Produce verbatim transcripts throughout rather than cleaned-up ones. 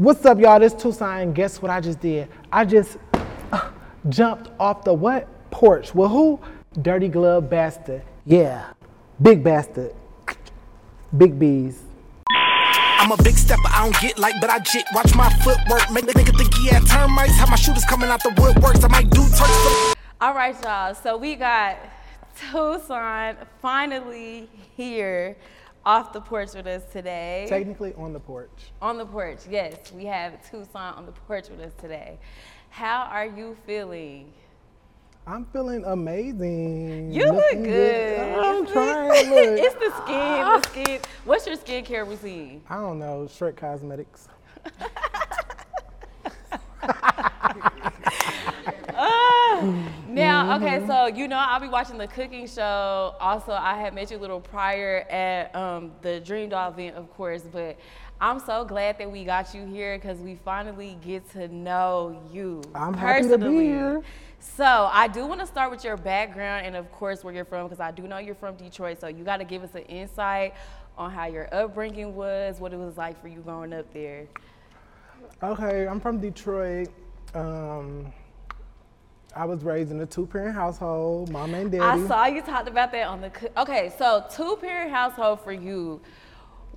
What's up, y'all? This is Tuson, and guess what I just did? I just uh, jumped off the what? Porch. Well, who? Dirty Glove Bastard. Yeah. Big Bastard. Big Bees. I'm a big stepper, I don't get like, but I jit. Watch my footwork. Make the nigga think he had termites. Have my shooters coming out the woodworks. I might do turks. All right, y'all. So we got Tuson finally here. Off the porch with us today. Technically on the porch. On the porch, yes. We have Tuson on the porch with us today. How are you feeling? I'm feeling amazing. You Nothing look good. good. I'm it's trying. Look. It's the skin, the skin. What's your skincare routine? I don't know, Shrek Cosmetics. uh, now, okay, so you know I'll be watching the cooking show. Also, I had met you a little prior at um, the Dream Doll event, of course, but I'm so glad that we got you here because we finally get to know you I'm personally. Happy to be here. So I do want to start with your background and, of course, where you're from, because I do know you're from Detroit, so you got to give us an insight on how your upbringing was, what it was like for you growing up there. Okay, I'm from Detroit. Um, I was raised in a two-parent household, mom and daddy. I saw you talked about that on the, okay, so two-parent household for you,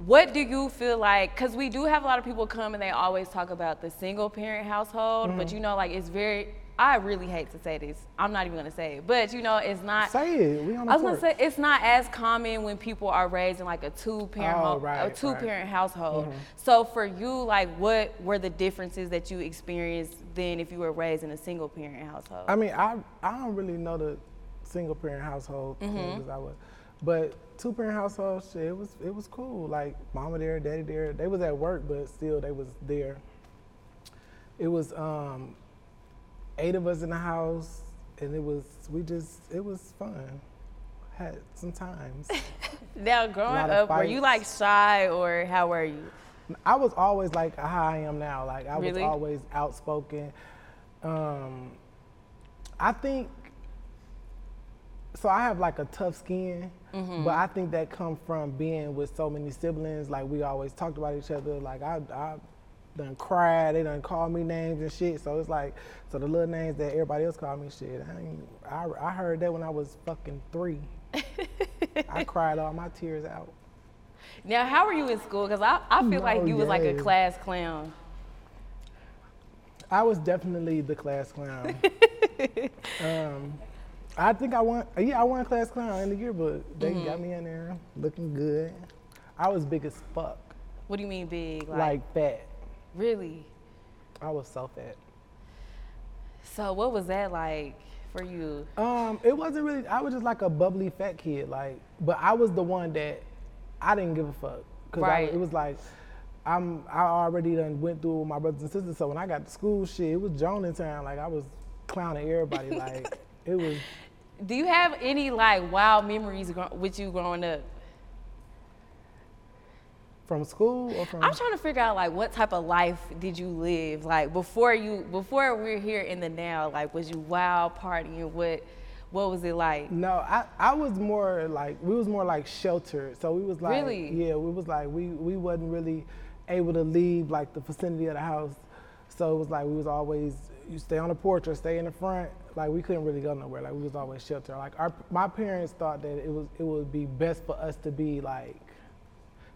what do you feel like, because we do have a lot of people come and they always talk about the single-parent household, mm-hmm. but you know, like, it's very, I really hate to say this, I'm not even going to say it, but you know, it's not, say it, we on the I was going to say, it's not as common when people are raised in like a two-parent, oh, home, right, a two-parent right. household, mm-hmm. so for you, like, what were the differences that you experienced than if you were raised in a single parent household? I mean, I I don't really know the single parent household mm-hmm. thing as I was, but two parent household shit, it was it was cool. Like mama there, daddy there, they was at work, but still they was there. It was um, eight of us in the house, and it was we just it was fun. Had some times. Now growing up, were you like shy or how were you? I was always like how I am now. Like I really? was always outspoken. Um, I think, so I have like a tough skin, mm-hmm. but I think that comes from being with so many siblings. Like we always talked about each other. Like I, I done cried, they done called me names and shit. So it's like, so the little names that everybody else called me shit. I, ain't, I, I heard that when I was fucking three. I cried all my tears out. Now, how were you in school? Because I, I feel oh, like you yeah. was like a class clown. I was definitely the class clown. um, I think I won, yeah, I won class clown in the yearbook. They mm-hmm. got me in there looking good. I was big as fuck. What do you mean big? Like, like fat. Really? I was so fat. So what was that like for you? Um, It wasn't really, I was just like a bubbly fat kid. Like, but I was the one that, I didn't give a fuck, because right. it was like, I'm, I already done went through it with my brothers and sisters, so when I got to school, shit, it was Joan in town, like I was clowning everybody, like it was. Do you have any like wild memories gro- with you growing up? From school or from? I'm trying to figure out like what type of life did you live, like before you, before we're here in the now, like was you wild partying, what? What was it like? No, I, I was more like, we was more like sheltered. So we was like, really? yeah, we was like, we, we wasn't really able to leave like the vicinity of the house. So it was like, we was always, you stay on the porch or stay in the front. Like we couldn't really go nowhere. Like we was always sheltered. Like our, my parents thought that it was, it would be best for us to be like,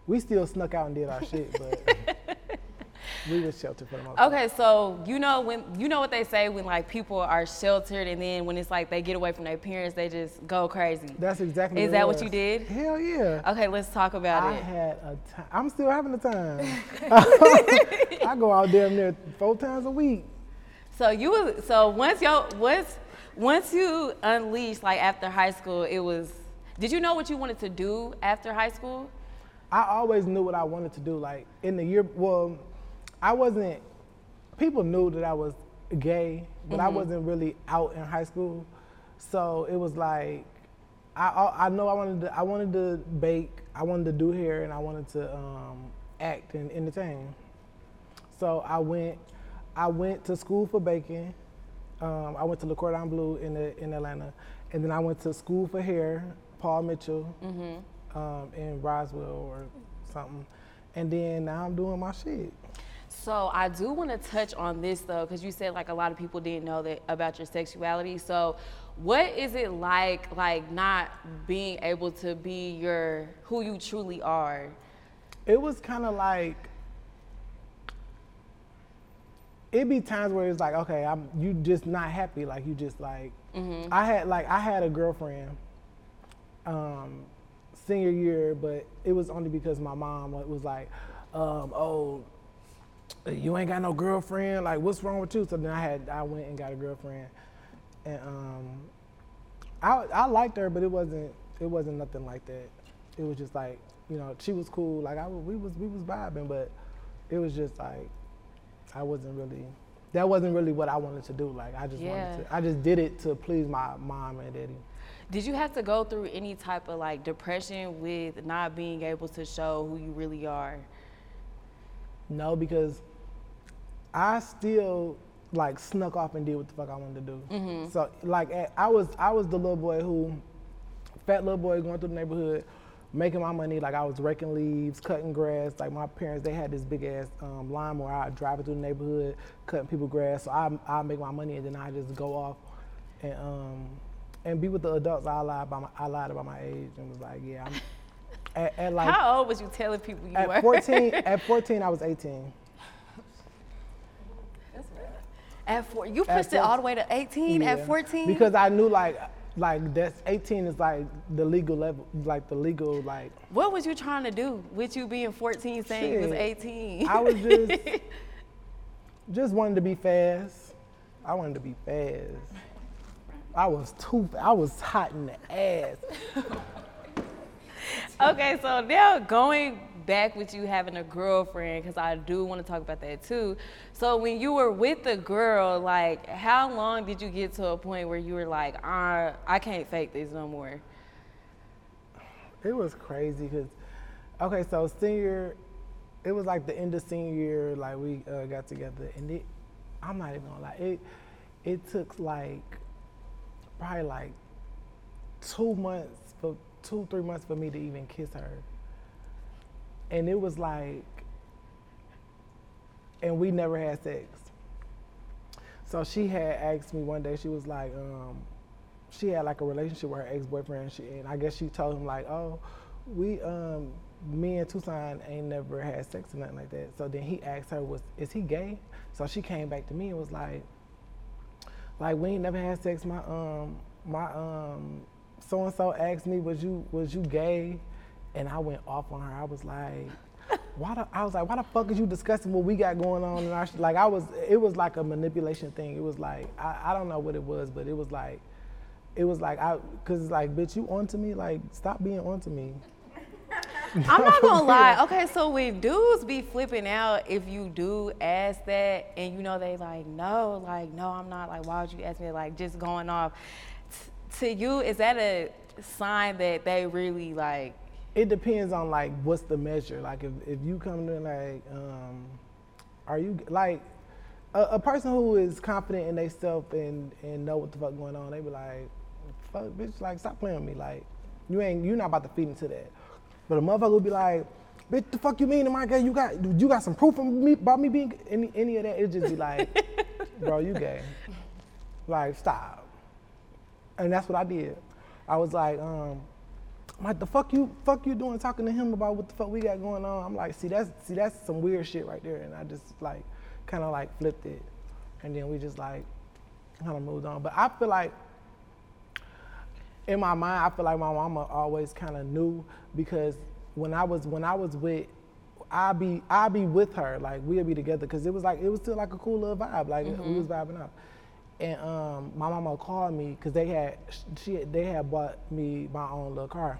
we still snuck out and did our shit, but we was sheltered for the most part. Okay, so you know when you know what they say when like people are sheltered and then when it's like they get away from their parents, they just go crazy. That's exactly Is what that was. What you did? Hell yeah. Okay, let's talk about I it. I had a time. I'm still having a time. I go out damn near four times a week. So you was so once yo once once you unleashed like after high school, it was did you know what you wanted to do after high school? I always knew what I wanted to do. Like in the year well I wasn't people knew that I was gay, but mm-hmm. I wasn't really out in high school. So it was like, I I know I wanted to, I wanted to bake, I wanted to do hair, and I wanted to um, act and entertain. So I went I went to school for baking. Um, I went to Le Cordon Bleu in the, in Atlanta, and then I went to school for hair, Paul Mitchell, mm-hmm. um, in Roswell or something. And then now I'm doing my shit. So I do want to touch on this though, because you said like a lot of people didn't know that about your sexuality. So what is it like, like not being able to be your, who you truly are? It was kind of like, it'd be times where it's like, okay, I'm, you just not happy. Like you just like, mm-hmm. I had like, I had a girlfriend um, senior year, but it was only because my mom was like, um, oh, you ain't got no girlfriend. Like what's wrong with you? So then I had, I went and got a girlfriend. And um, I I liked her, but it wasn't it wasn't nothing like that. It was just like, you know, she was cool. Like I we was we was vibing, but it was just like I wasn't really that wasn't really what I wanted to do. Like I just yeah. wanted to I just did it to please my mom and daddy. Did you have to go through any type of like depression with not being able to show who you really are? No, because I still. Like snuck off and did what the fuck I wanted to do. Mm-hmm. So like at, I was I was the little boy who, fat little boy going through the neighborhood, making my money. Like I was raking leaves, cutting grass. Like my parents, they had this big ass um, lawnmower. I drive it through the neighborhood, cutting people's grass. So I I make my money and then I just go off and um and be with the adults. I lied by my, I lied about my age and was like yeah. I'm, at, at like how old was you telling people you at were? At fourteen. At fourteen, I was eighteen. At four, you pushed it all the way to eighteen yeah. at fourteen? Because I knew like, like that's eighteen is like the legal level, like the legal, like. What was you trying to do with you being fourteen saying shit. You was eighteen? I was just, just wanted to be fast. I wanted to be fast. I was too, I was hot in the ass. Okay, so now going back with you having a girlfriend, because I do want to talk about that too. So when you were with the girl, like how long did you get to a point where you were like, I, I can't fake this no more? It was crazy because, okay, so senior, it was like the end of senior year, like we uh, got together and it, I'm not even gonna lie, it, it took like, probably like two months for, two, three months for me to even kiss her. And it was like, and we never had sex. So she had asked me one day, she was like, um, she had like a relationship with her ex-boyfriend, she, and I guess she told him like, oh, we, um, me and Tuson ain't never had sex or nothing like that. So then he asked her, was is he gay? So she came back to me and was like, like we ain't never had sex, my, um, my, um, so-and-so asked me, was you, was you gay? And I went off on her. I was like, why the, I was like, why the fuck is you discussing what we got going on? And I, like, I was, it was like a manipulation thing. It was like, I, I don't know what it was, but it was like, it was like, I, cause it's like, bitch, you onto me? Like, stop being onto me. I'm not gonna lie. Okay, so when dudes be flipping out, if you do ask that and you know, they like, no, like, no, I'm not. Like, why would you ask me? Like, just going off. T- to you, is that a sign that they really like, it depends on like what's the measure. Like if, if you come to like, um, are you like a, a person who is confident in themselves and and know what the fuck going on? They be like, fuck, bitch, like stop playing with me. Like you ain't you not about to feed into that. But a motherfucker will be like, bitch, the fuck you mean? Am I gay? You got you got some proof of me about me being any any of that? It just be like, bro, you gay. Like stop. And that's what I did. I was like, um. I'm like, the fuck you, fuck you doing talking to him about what the fuck we got going on? I'm like, see, that's see, that's some weird shit right there. And I just like, kind of like flipped it. And then we just like, kind of moved on. But I feel like, in my mind, I feel like my mama always kind of knew because when I was, when I was with, I be, I be with her, like we'll be together. Cause it was like, it was still like a cool little vibe. Like mm-hmm. we was vibing up. And um, my mama called me because they had she they had bought me my own little car.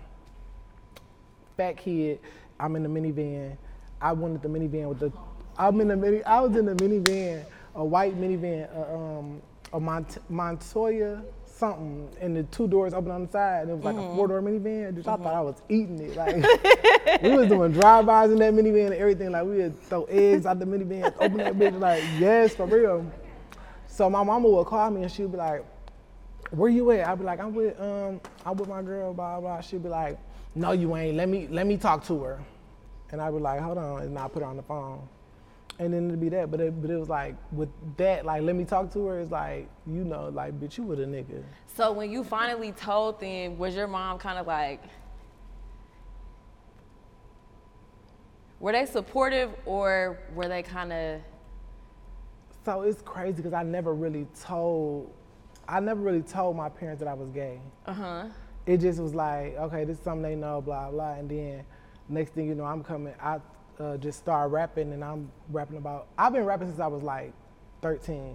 Fat kid, I'm in the minivan. I wanted the minivan with the, I'm in the mini. I was in the minivan a white minivan, a, um, a Mont- Montoya something, and the two doors open on the side, and it was like mm-hmm. a four-door minivan. Dude, mm-hmm. I thought I was eating it. Like we was doing drive-bys in that minivan and everything. Like we would throw eggs out the minivan, open that bitch. Like yes, for real. So my mama would call me and she'd be like, "Where you at?" I'd be like, "I'm with um, I'm with my girl." Blah blah. She'd be like, "No, you ain't. Let me let me talk to her." And I'd be like, "Hold on," and I put her on the phone. And then it'd be that, but it, but it was like, with that, like, let me talk to her, it's like, you know, like, bitch, you with a nigga. So when you finally told them, was your mom kind of like, were they supportive or were they kind of? So it's crazy because I never really told, I never really told my parents that I was gay. Uh-huh. It just was like, okay, this is something they know, blah, blah, and then next thing you know, I'm coming, I. Uh, just started rapping, and I'm rapping about, I've been rapping since I was like thirteen,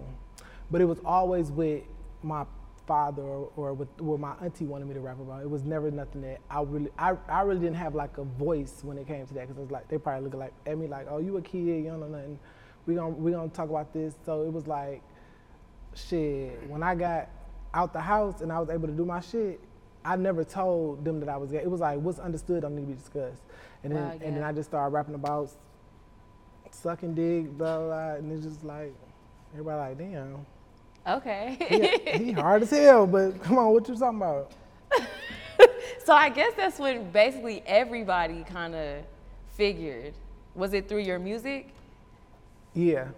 but it was always with my father or, or with what my auntie wanted me to rap about. It was never nothing that I really, I, I really didn't have like a voice when it came to that, because it was like, they probably looked like, at me like, oh, you a kid, you don't know nothing, we gonna, we gonna talk about this. So it was like, shit, when I got out the house and I was able to do my shit, I never told them that I was gay. It was like, what's understood don't need to be discussed. And then, wow, yeah. and then I just started rapping about sucking dick, blah, blah, blah. And it's just like, everybody like, damn. Okay. he, he hard as hell, but come on, what you talking about? So I guess that's when basically everybody kind of figured. Was it through your music? Yeah,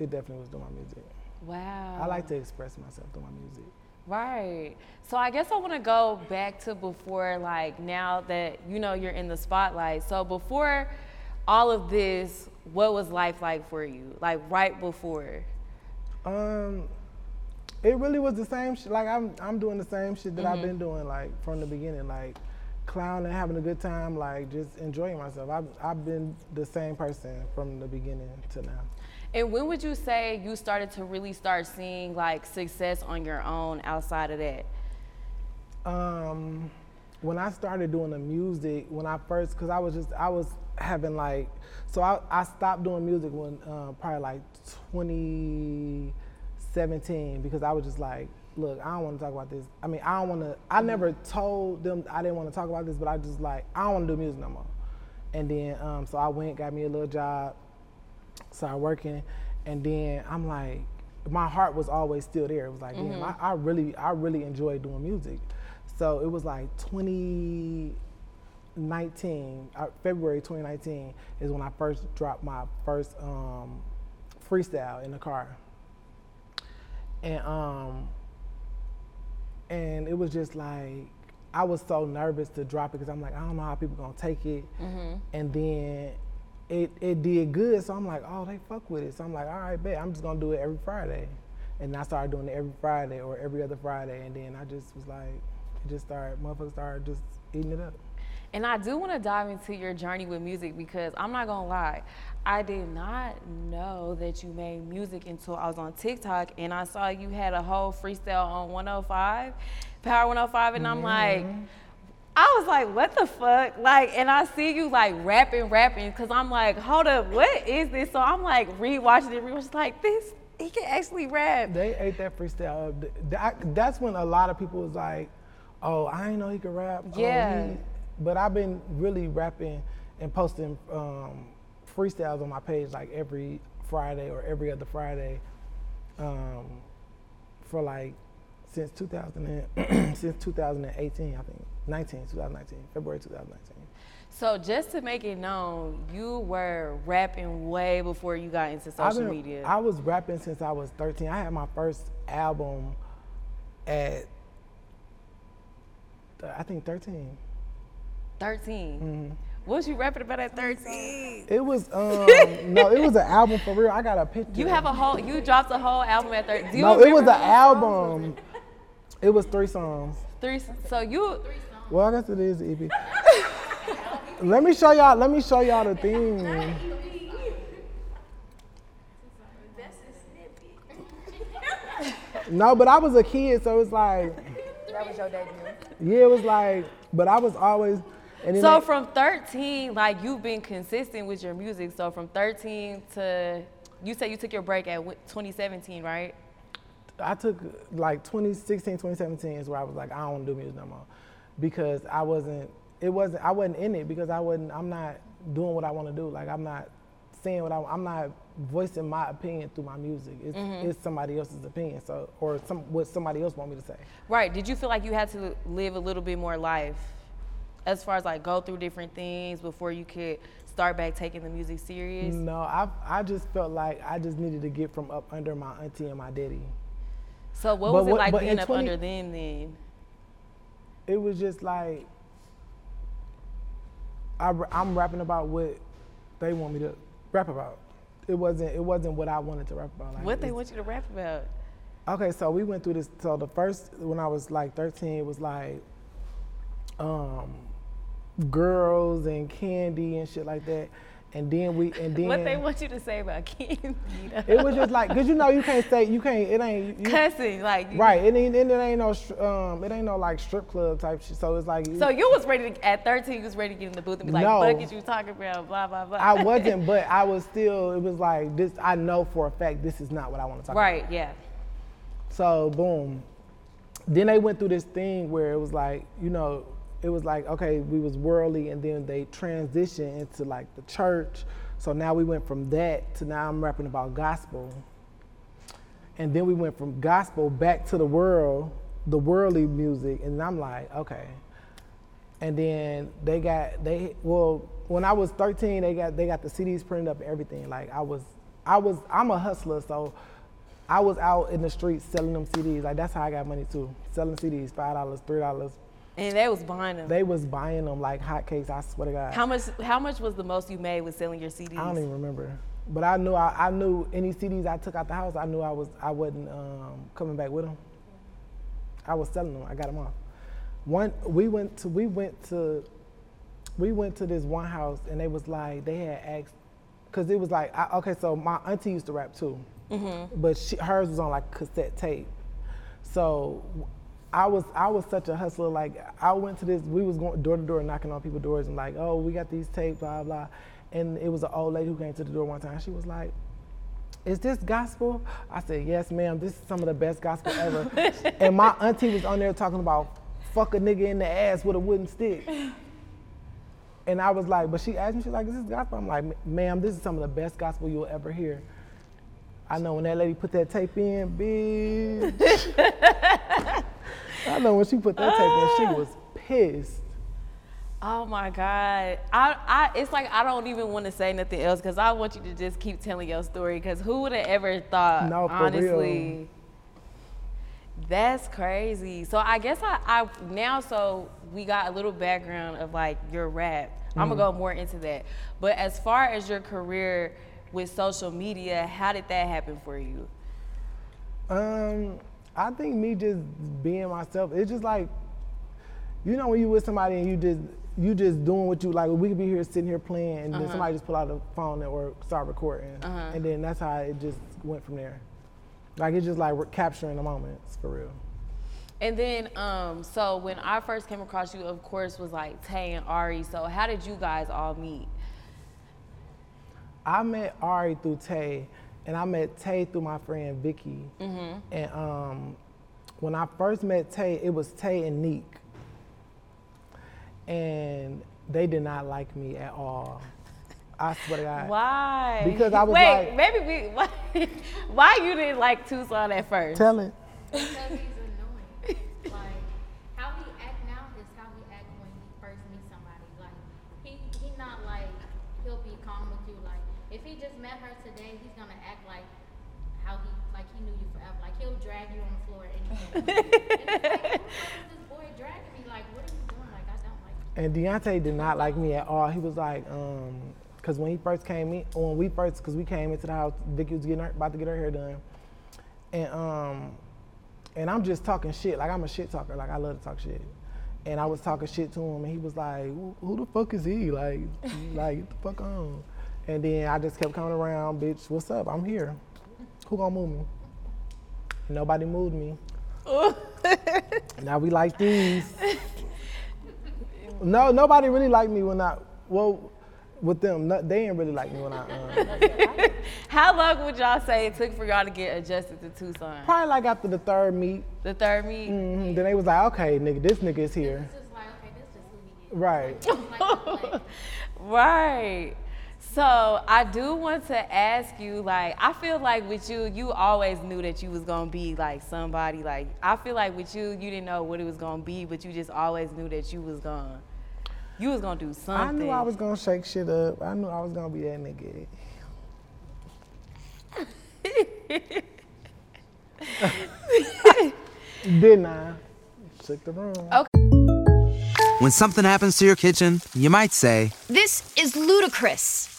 it definitely was through my music. Wow. I like to express myself through my music. Right. So I guess I want to go back to before, like now that, you know, you're in the spotlight. So before all of this, what was life like for you? Like right before? Um, it really was the same shit. Like I'm, I'm doing the same shit that mm-hmm. I've been doing like from the beginning, like clowning, having a good time, like just enjoying myself. I've, I've been the same person from the beginning to now. And when would you say you started to really start seeing like success on your own outside of that? Um, when I started doing the music, when I first, cause I was just, I was having like, so I, I stopped doing music when uh, probably like twenty seventeen, because I was just like, look, I don't want to talk about this. I mean, I don't want to, I never told them I didn't want to talk about this, but I just like, I don't want to do music no more. And then, um, so I went, got me a little job, started working, and then I'm like, my heart was always still there. It was like, mm-hmm. damn, I, I really, I really enjoy doing music. So it was like twenty nineteen, uh, February twenty nineteen is when I first dropped my first um, freestyle in the car, and um, and it was just like, I was so nervous to drop it because I'm like, I don't know how people gonna take it, mm-hmm. and then. It it did good, so I'm like, oh, they fuck with it. So I'm like, all right, bet, I'm just gonna do it every Friday. And I started doing it every Friday or every other Friday, and then I just was like, it just started, motherfuckers started just eating it up. And I do wanna dive into your journey with music, because I'm not gonna lie, I did not know that you made music until I was on TikTok and I saw you had a whole freestyle on one oh five, Power one oh five, and I'm mm-hmm. like, I was like, what the fuck? Like, and I see you like rapping, rapping, cause I'm like, hold up, what is this? So I'm like rewatching it, rewatching, like this, he can actually rap. They ate that freestyle up. That's when a lot of people was like, oh, I ain't know he could rap. Yeah. Oh, he, but I've been really rapping and posting um, freestyles on my page like every Friday or every other Friday um, for like, since two thousand and, since two thousand eighteen, I think. nineteen, two thousand nineteen, February two thousand nineteen. So just to make it known, you were rapping way before you got into social been, media. I was rapping since I was thirteen. I had my first album at, I think thirteen. thirteen? Mm-hmm. What was you rapping about at thirteen? It was, um, no, it was an album for real. I got a picture. You have a whole, you dropped a whole album at thirteen. Do you no, it was an album. It was three songs. Three, so you. Three songs. Well, I guess it is E P. Let me show y'all. Let me show y'all the theme. No, but I was a kid, so it's like. That was your debut. Yeah, it was like, but I was always. And then so it, from thirteen, like you've been consistent with your music. So from thirteen to You said you took your break at twenty seventeen, right? I took like twenty sixteen, twenty seventeen is where I was like, I don't do music no more, because I wasn't, it wasn't, I wasn't in it because I wasn't, I'm not doing what I want to do. Like I'm not saying what I, I'm not voicing my opinion through my music. It's, mm-hmm. it's somebody else's opinion, so or some what somebody else want me to say. Right. Did you feel like you had to live a little bit more life, as far as like go through different things before you could start back taking the music serious? No, I I just felt like I just needed to get from up under my auntie and my daddy. So what was but, it like being up twenty, under them then? It was just like, I, I'm rapping about what they want me to rap about. It wasn't it wasn't what I wanted to rap about. Like, what they want you to rap about? Okay, so we went through this, so the first, when I was like thirteen, it was like, um, girls and candy and shit like that. And then we, and then. What they want you to say about Kim? It was just like, cause you know you can't say, you can't, it ain't. You, Cussing, like. You, right, it ain't, it ain't no, um, it ain't no like strip club type shit, so it's like. So you was ready to, at thirteen, you was ready to get in the booth and be like, no, fuck it, you talking about, blah, blah, blah. I wasn't, but I was still, it was like, this, I know for a fact, this is not what I want to talk right, about. Right, yeah. So, boom. Then they went through this thing where it was like, you know, it was like, okay, we was worldly, and then they transitioned into like the church. So now we went from that to now I'm rapping about gospel. And then we went from gospel back to the world, the worldly music. And I'm like, okay. And then they got, they, well, when I was thirteen, they got, they got the C Ds printed up and everything. Like I was, I was, I'm a hustler. So I was out in the streets selling them C Ds. Like that's how I got money too. Selling C Ds, five dollars, three dollars. And they was buying them. They was buying them like hotcakes, I swear to God. How much How much was the most you made with selling your C Ds? I don't even remember. But I knew I, I knew any C Ds I took out the house, I knew I, was, I wasn't um, coming back with them. I was selling them, I got them off. One, we went to, we went to, we went to this one house and they was like, they had asked, cause it was like, I, okay, so my auntie used to rap too, mm-hmm. but she, hers was on like cassette tape. So, I was I was such a hustler. Like I went to this, we was going door to door knocking on people's doors and like, oh, we got these tapes, blah, blah. And it was an old lady who came to the door one time. She was like, is this gospel? I said, yes, ma'am, this is some of the best gospel ever. And my auntie was on there talking about fuck a nigga in the ass with a wooden stick. And I was like, but she asked me, she's like, is this gospel? I'm like, ma'am, this is some of the best gospel you'll ever hear. I know when that lady put that tape in, bitch. I know when she put that uh, tape in, she was pissed. Oh my God. I, I, it's like I don't even want to say nothing else because I want you to just keep telling your story because who would have ever thought, no, for honestly, real. That's crazy. So I guess I, I now, so we got a little background of like your rap. Mm-hmm. I'm going to go more into that. But as far as your career with social media, how did that happen for you? Um. I think me just being myself, it's just like, you know when you with somebody and you just you just doing what you like, we could be here sitting here playing and uh-huh. then somebody just pull out a phone or start recording. Uh-huh. And then that's how it just went from there. Like it's just like we're capturing the moments for real. And then, um, so when I first came across you, of course, was like Tae and Ari. So how did you guys all meet? I met Ari through Tae. And I met Tae through my friend Vicky. Mm-hmm. And um, when I first met Tae, it was Tae and Neek. And they did not like me at all. I swear to God. Why? Because I was Wait, like. Wait, maybe we, why, why you didn't like Tuson at first? Tell it. Because he's annoying. Like, how he act now is how he act when he first meets somebody. Like, he, he not like, he'll be calm with you. Like, if he just met her today, he's gonna act like how he like he knew you forever. Like he'll drag you on the floor and, and it's like, why is this boy dragging me? Like, what are you doing? Like, I don't like you. And Deontay did not like me at all. He was like, um, cause when he first came in, when we first, cause we came into the house, Vicky was getting her, about to get her hair done, and um, and I'm just talking shit. Like I'm a shit talker. Like I love to talk shit. And I was talking shit to him, and he was like, who the fuck is he? Like, like get the fuck on. And then I just kept coming around, bitch, what's up? I'm here. Who gonna move me? Nobody moved me. Now we like these. No, nobody really liked me when I, well, with them, not, they didn't really like me when I. Um, How long would y'all say it took for y'all to get adjusted to Tuson? Probably like after the third meet. The third meet. Mm-hmm. Yeah. Then they was like, okay, nigga, this nigga is here. This is like, okay, this is who we need. Right. Like, right. So I do want to ask you, like, I feel like with you, you always knew that you was gonna be like somebody. Like, I feel like with you, you didn't know what it was gonna be, but you just always knew that you was gonna, you was gonna do something. I knew I was gonna shake shit up. I knew I was gonna be that nigga. Didn't I? Shook the room. Okay. When something happens to your kitchen, you might say, "This is ludicrous."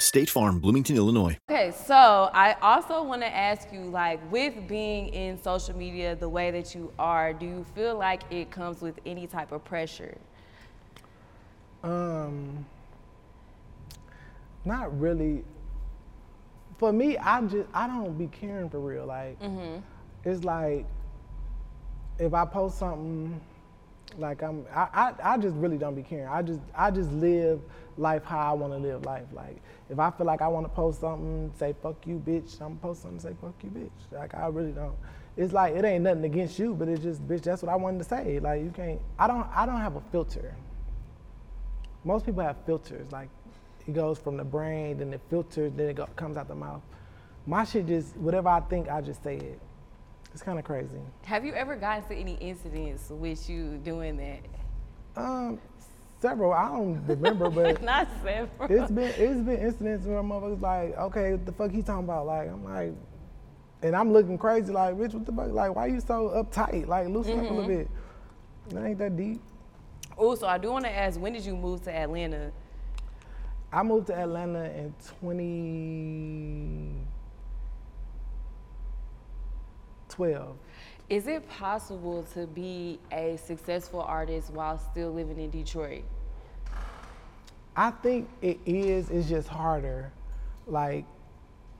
State Farm, Bloomington, Illinois. Okay, so I also want to ask you, like, with being in social media the way that you are, do you feel like it comes with any type of pressure? Um, not really. For me, I just, I don't be caring for real. Like, mm-hmm. It's like, if I post something, like I'm, I, I, I just really don't be caring. I just, I just live life how I want to live life. Like, if I feel like I want to post something, say fuck you, bitch. I'm post something, say fuck you, bitch. Like, I really don't. It's like it ain't nothing against you, but it's just, bitch, that's what I wanted to say. Like, you can't. I don't. I don't have a filter. Most people have filters. Like, it goes from the brain, then it filters, then it go, comes out the mouth. My shit just whatever I think, I just say it. It's kind of crazy. Have you ever gotten to any incidents with you doing that? Um, several. I don't remember, but not several. It's been it's been incidents where motherfuckers like, okay, what the fuck he talking about? Like, I'm like, and I'm looking crazy, like, Rich, what the fuck? Like, why you so uptight? Like, loosen mm-hmm. up a little bit. That ain't that deep. Oh, so I do want to ask, when did you move to Atlanta? I moved to Atlanta in twenty. twelve. Is it possible to be a successful artist while still living in Detroit? I think it is. It's just harder. Like,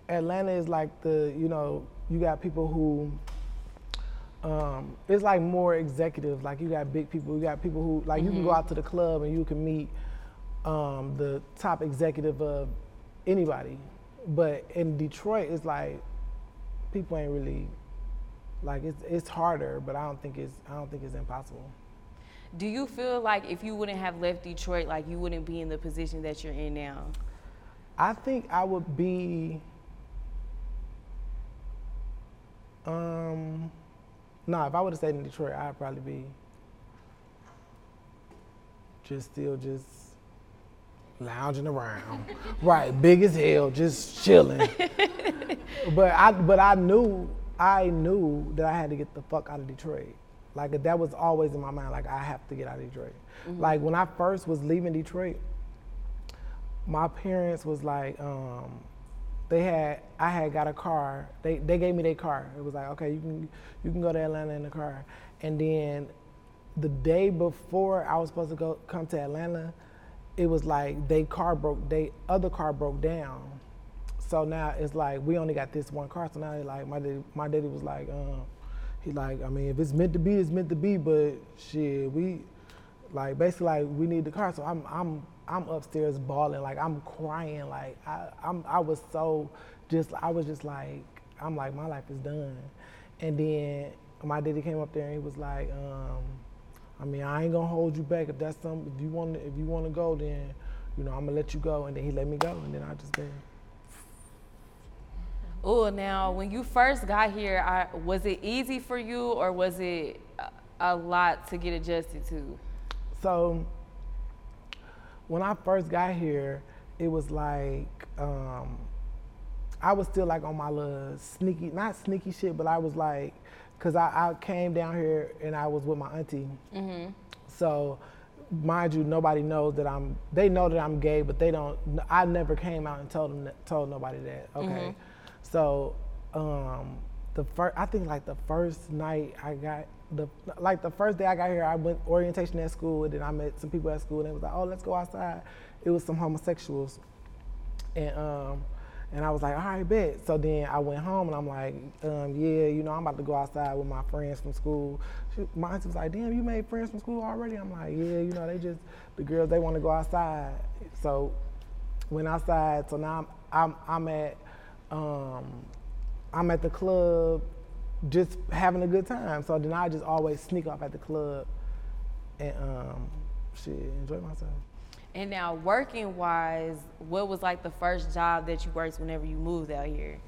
Atlanta is like the, you know, you got people who, um, it's like more executive. Like, you got big people. You got people who, like, mm-hmm. you can go out to the club and you can meet um, the top executive of anybody. But in Detroit, it's like, people ain't really, like, it's it's harder, but I don't think it's I don't think it's impossible. Do you feel like if you wouldn't have left Detroit, like, you wouldn't be in the position that you're in now? I think I would be. Um, no, nah, if I would have stayed in Detroit, I'd probably be just still just lounging around, right, big as hell, just chilling. but I but I knew. I knew that I had to get the fuck out of Detroit. Like, that was always in my mind, like, I have to get out of Detroit. Mm-hmm. Like, when I first was leaving Detroit, my parents was like, um, they had, I had got a car. They they gave me their car. It was like, okay, you can you can go to Atlanta in the car. And then the day before I was supposed to go come to Atlanta, it was like, they car broke, they other car broke down. So now it's like, we only got this one car. So now, like, my daddy, my daddy was like, um, he like, I mean, if it's meant to be, it's meant to be. But shit, we, like, basically, like, we need the car. So I'm, I'm, I'm upstairs bawling, like, I'm crying, like, I, I'm, I was so, just, I was just like, I'm like, my life is done. And then my daddy came up there and he was like, um, I mean, I ain't gonna hold you back. If that's something, if you want, if you want to go, then, you know, I'm gonna let you go. And then he let me go, and then I just been. Oh, now, when you first got here, I, was it easy for you, or was it a lot to get adjusted to? So, when I first got here, it was like, um, I was still like on my little sneaky, not sneaky shit, but I was like, cause I, I came down here and I was with my auntie. Mm-hmm. So, mind you, nobody knows that I'm, they know that I'm gay, but they don't, I never came out and told them, told nobody that, okay. Mm-hmm. So um, the first, I think like the first night I got, the like the first day I got here, I went orientation at school, and then I met some people at school, and they was like, oh, let's go outside. It was some homosexuals. And um, and I was like, all right, bet. So then I went home and I'm like, um, yeah, you know, I'm about to go outside with my friends from school. She, my auntie was like, damn, you made friends from school already? I'm like, yeah, you know, they just, the girls, they want to go outside. So went outside, so now I'm, I'm, I'm at, um, I'm at the club just having a good time. So then I just always sneak off at the club and um, shit, enjoy myself. And now working wise, what was like the first job that you worked whenever you moved out here?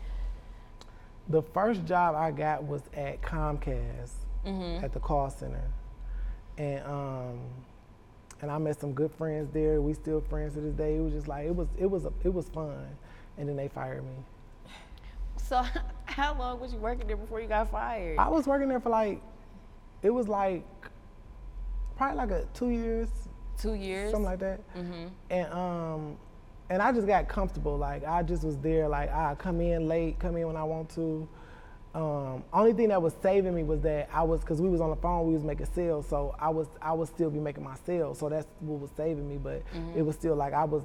The first job I got was at Comcast, mm-hmm. at the call center. And um, and I met some good friends there. We still friends to this day. It was just like, it was it was, a, it was fun. And then they fired me. So how long was you working there before you got fired? I was working there for like, it was like, probably like a two years. Two years? Something like that. Mm-hmm. And um, and I just got comfortable. Like I just was there, like I come in late, come in when I want to. Um, only thing that was saving me was that I was, cause we was on the phone, we was making sales. So I was, I would still be making my sales. So that's what was saving me. But mm-hmm. it was still like, I was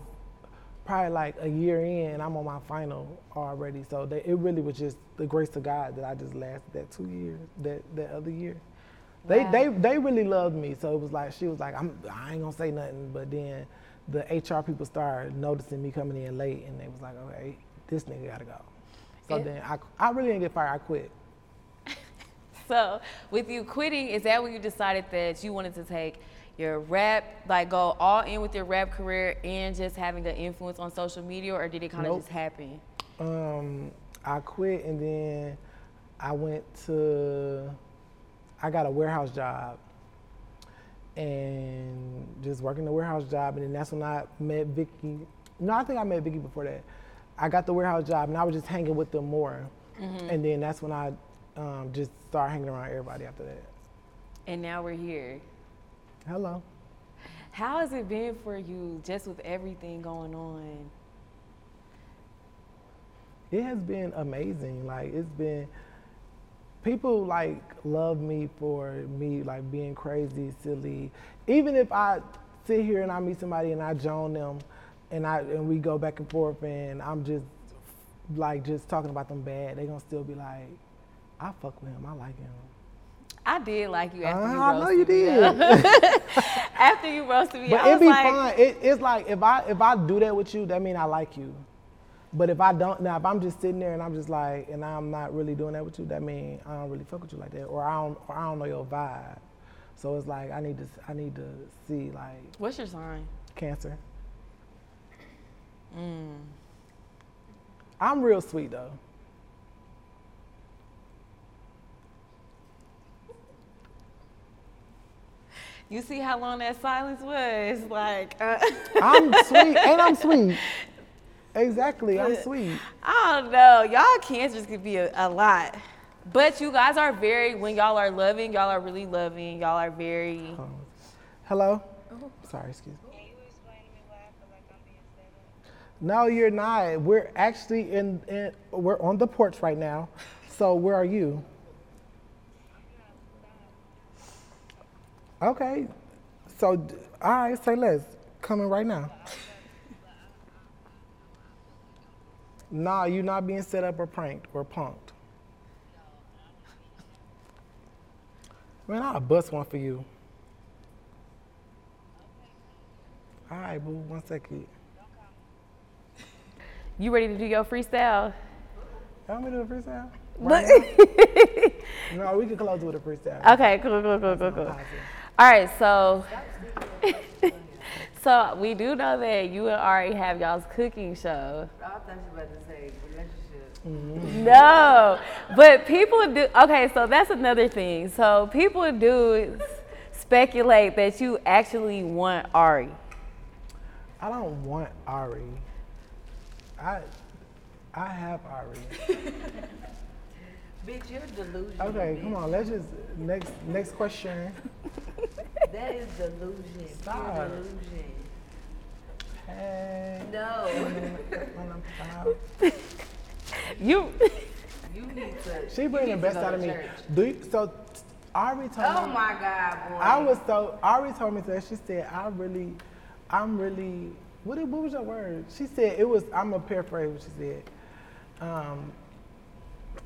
probably like a year in, I'm on my final already. So they, it really was just the grace of God that I just lasted that two years, that, that other year. Wow. They they they really loved me, so it was like she was like, I'm I ain't gonna say nothing, but then the H R people started noticing me coming in late, and they was like, okay, this nigga gotta go. So yeah. then I I really didn't get fired. I quit. So with you quitting, is that when you decided that you wanted to take your rap, like go all in with your rap career and just having an influence on social media, or did it kind of nope. just happen? Um, I quit, and then I went to. I got a warehouse job and just working the warehouse job. And then that's when I met Vicky. No, I think I met Vicky before that. I got the warehouse job and I was just hanging with them more. Mm-hmm. And then that's when I um, just started hanging around everybody after that. And now we're here. Hello. How has it been for you just with everything going on? It has been amazing. Like it's been, people like love me for me like being crazy, silly. Even if I sit here and I meet somebody and I join them and I and we go back and forth and I'm just like just talking about them bad, they gonna still be like, I fuck with him, I like him. I did like you after uh, you roasted I know you did. After you roasted me, but I was it be like... fun. It, it's like if I if I do that with you, that mean I like you. But if I don't, now if I'm just sitting there and I'm just like, and I'm not really doing that with you, that means I don't really fuck with you like that, or I don't, or I don't know your vibe. So it's like I need to, I need to see like. What's your sign? Cancer. Mm. I'm real sweet though. You see how long that silence was, like. Uh. I'm sweet, and I'm sweet. Exactly, I'm sweet. I don't know, y'all cancers could be a, a lot. But you guys are very, when y'all are loving, y'all are really loving, y'all are very. Um, hello? Oh. Sorry, excuse me. Can you explain to me why I feel like I'm being set up? No, you're not. We're actually in, in, we're on the porch right now. So where are you? I'm not. Okay, so all right, say less. Coming right now. Nah, you're not being set up or pranked or punked. Man, I'll bust one for you. All right, boo, one second. You ready to do your freestyle? Y'all want me to do a freestyle? Right now? No, we can close with a freestyle. Okay, cool, cool, cool, cool, cool. All right, so. So we do know that you and Ari have y'all's cooking show. I thought you were about to say relationship. Mm-hmm. No, but people do, okay, so that's another thing. So people do speculate that you actually want Ari. I don't want Ari. I I have Ari. Bitch, you're delusional. Okay, bitch. Come on, let's just, next next question. That is delusion. Stop. Pure delusion. Hey. No. When I'm, when I'm you. You need to. She bringing the best out of me. Do you, so Ari told oh me. Oh my God, boy. I was so Ari told me that she said I really, I'm really. What what was your word? She said it was. I'm gonna paraphrase what she said. Um,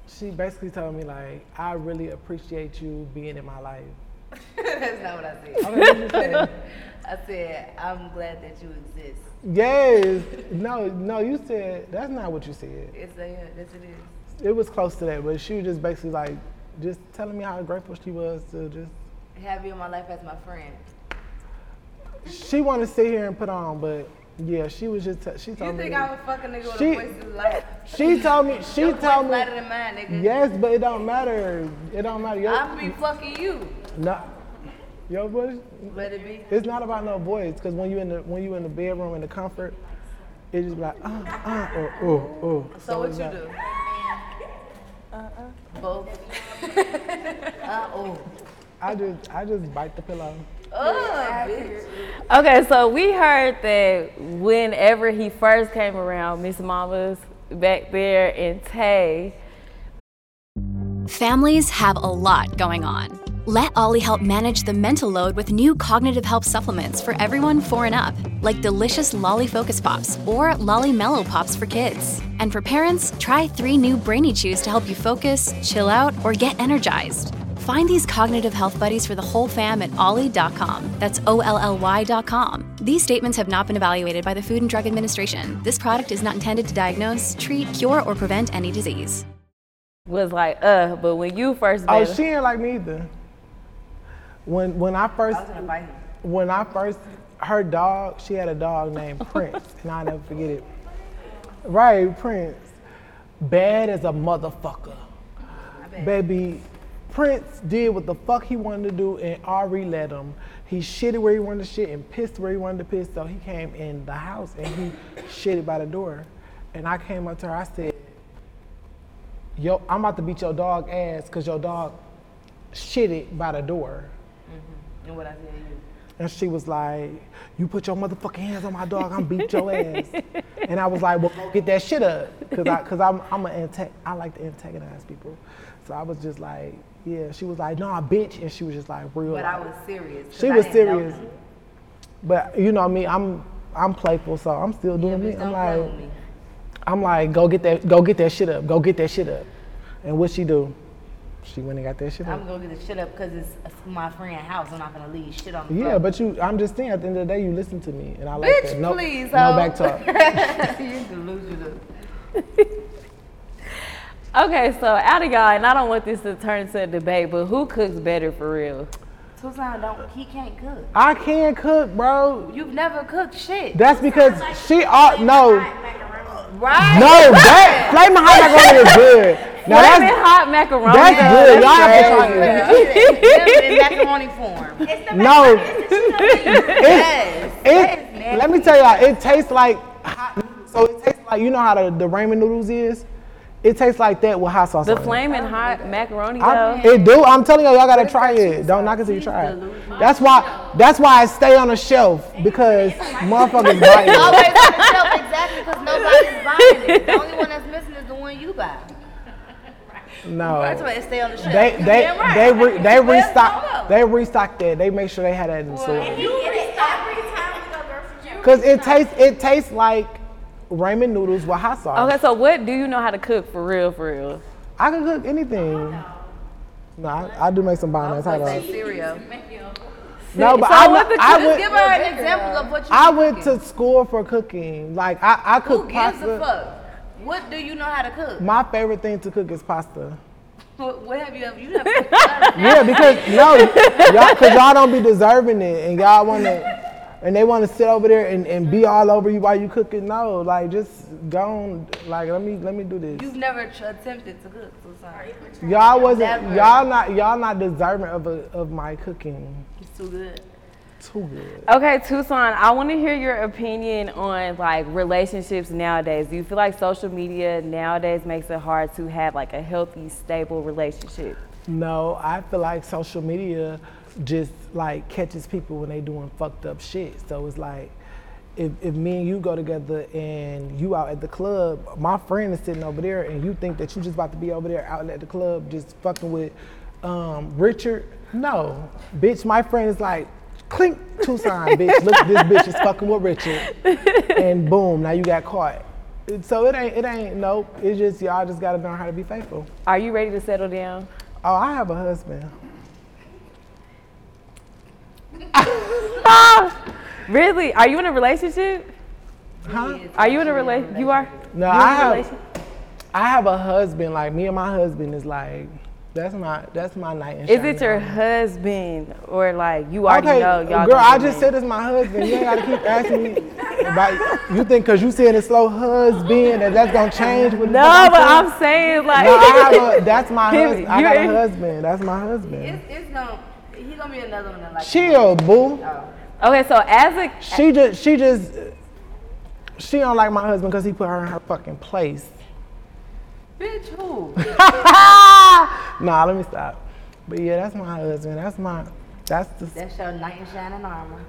she basically told me like I really appreciate you being in my life. That's not what I said. Okay, what you said? I said, I'm glad that you exist. Yes. No, no, you said, that's not what you said. It's a, yeah, yes, it is. It was close to that, but she was just basically like, just telling me how grateful she was to just... have you in my life as my friend. She wanted to sit here and put on, but yeah, she was just, t- she told me... You think me, I would fuck a nigga she, with a voice of life? She told me, she Your told me... lighter than mine, nigga. Yes, but it don't matter. It don't matter. Your, I be fucking you. No. Yo, voice. Let it be. It's not about no voice, because when you in the when you in the bedroom in the comfort, it's just like uh uh oh oh oh. So, so what you like, do? Uh uh. Both. uh oh. I just I just bite the pillow. Oh, bitch. Okay, so we heard that whenever he first came around, Miss Mama's back there and Tae. Families have a lot going on. Let Ollie help manage the mental load with new cognitive health supplements for everyone four and up, like delicious Lolly Focus Pops or Lolly Mellow Pops for kids. And for parents, try three new Brainy Chews to help you focus, chill out, or get energized. Find these cognitive health buddies for the whole fam at ollie dot com. That's O L L Y dot com. These statements have not been evaluated by the Food and Drug Administration. This product is not intended to diagnose, treat, cure, or prevent any disease. Was like, uh, but when you first met... Oh, she ain't like me either. When when I first I when I first her dog, she had a dog named Prince, and I'll never forget it. Right, Prince, bad as a motherfucker, baby. Prince did what the fuck he wanted to do, and Ari let him. He shitted where he wanted to shit and pissed where he wanted to piss. So he came in the house and he shitted by the door, and I came up to her. I said, "Yo, I'm about to beat your dog ass, cause your dog shitted by the door." And what I said to you. And she was like, "You put your motherfucking hands on my dog, I'm beat your ass." And I was like, "Well, get that shit up," cause I, cause I'm, I'm an antagon- I like to antagonize people. So I was just like, yeah. She was like, "Nah, bitch," and she was just like, real. But I was serious. She was serious. But you know me, I'm, I'm playful, so I'm still doing yeah, me. I'm like, me. I'm like, go get that, go get that shit up, go get that shit up. And what she do? She went and got that shit up. I'm gonna get the shit up because it's my friend's house. I'm not gonna leave shit on the floor. Yeah, but you, I'm just saying, at the end of the day, you listen to me. And I like Bitch, that. No, please, no back talk. You delusional. Okay, so out of y'all, and I don't want this to turn into a debate, but who cooks better for real? Tuson don't, he can't cook. I can cook, bro. You've never cooked shit. That's because like she ought, no. Right? No, that flame hot macaroni is good. Now that's hot macaroni. That's good. Y'all have to try it. It's macaroni form. It's the no. Yes. It, it, let me tell y'all, it tastes like hot noodles. So it tastes like, you know how the, the ramen noodles is? It tastes like that with hot sauce. The flaming hot macaroni though. It do. I'm telling y'all, y'all gotta try it. Don't knock it till you try it. That's why. That's why I stay on the shelf because motherfuckers buy it. Always on the shelf, exactly, because nobody's buying it. The only one that's missing is the one you buy. No, stay on the shelf. They they right. they re, they restock they restock that. They make sure they had that in the store. Well, you restock every time we go girl. Cause it tastes it tastes like ramen noodles with hot sauce. Okay, so what do you know how to cook for real? For real, I can cook anything. Oh, no, no I, I do make some bananas. I like cereal. No, but so I, what I, I would give her an example of what you. I went cooking. to school for cooking. Like I I cook Who pasta. Who gives a fuck? What do you know how to cook? My favorite thing to cook is pasta. What, what have you ever? You never cooked pasta? Yeah, because no, y'all, cause y'all don't be deserving it, and y'all want to, and they want to sit over there and, and be all over you while you cooking. No, like just go on, like let me let me do this. You've never t- attempted to cook, so sorry. Y'all wasn't, never. y'all not, y'all not deserving of a, of my cooking. It's too good. Too good. Okay, Tuson, I want to hear your opinion on like relationships nowadays. Do you feel like social media nowadays makes it hard to have like a healthy, stable relationship? No, I feel like social media just like catches people when they doing fucked up shit. So it's like if, if me and you go together and you out at the club, my friend is sitting over there and you think that you just about to be over there out at the club just fucking with um, Richard, no. Bitch, my friend is like, clink, Tuson, bitch. Look, this bitch is fucking with Richard. And boom, now you got caught. So it ain't, it ain't, nope. It's just, y'all just gotta learn how to be faithful. Are you ready to settle down? Oh, I have a husband. Stop! Really? Are you in a relationship? Huh? Are you in a relationship? You are? No, you I have, I have a husband. Like, me and my husband is like, that's my, that's my night and shine. Is it your now. husband or like you already okay, know y'all? Girl, I just name. said it's my husband. You ain't gotta keep asking me about, you think cause you said it's slow husband that that's gonna change with No, but I'm saying, I'm saying like no, I have a, that's my husband. I got a husband. That's my husband. It's, it's gonna, he's gonna be another one that like chill, boo. Oh. Okay, so as a she just she just she don't like my husband cause he put her in her fucking place. Bitch, who? Nah, let me stop. But yeah, that's my husband. That's my, that's the... That's your knight in shining armor.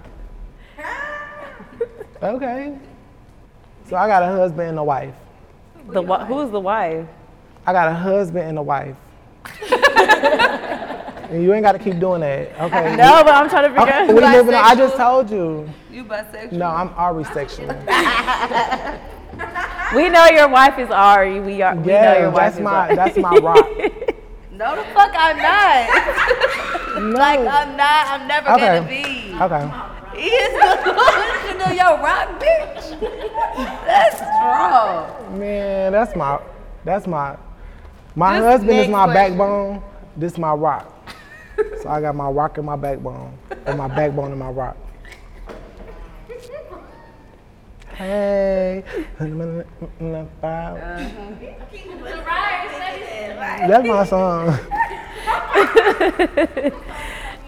Okay. So I got a husband and a wife. The wa- Who's the wife? I got a husband and a wife. And you ain't got to keep doing that, okay? No, but I'm trying to figure out. We living on, I just told you. You bisexual? No, I'm Ari sexual. We know your wife is Ari. We are. Yeah, we know your wife that's is my Ari. That's my rock. No, the fuck I'm not. No. Like I'm not. I'm never okay. gonna be. Okay. He is delusional. Your rock, bitch. That's strong. Man, that's my. That's my. My this husband is my question. backbone. This is my rock. So I got my rock and my backbone, and my backbone and my rock. Hey, that's my song.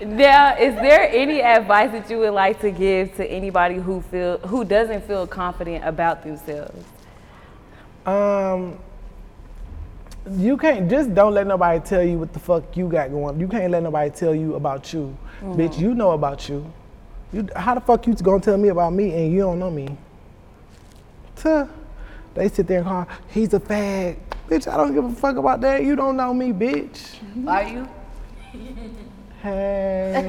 Now, is there any advice that you would like to give to anybody who feel who doesn't feel confident about themselves? Um, you can't just don't let nobody tell you what the fuck you got going. You can't let nobody tell you about you, mm-hmm. Bitch. You know about you. You how the fuck you gonna tell me about me and you don't know me? They sit there and call, he's a fag. Bitch, I don't give a fuck about that. You don't know me, bitch. Are you? Hey.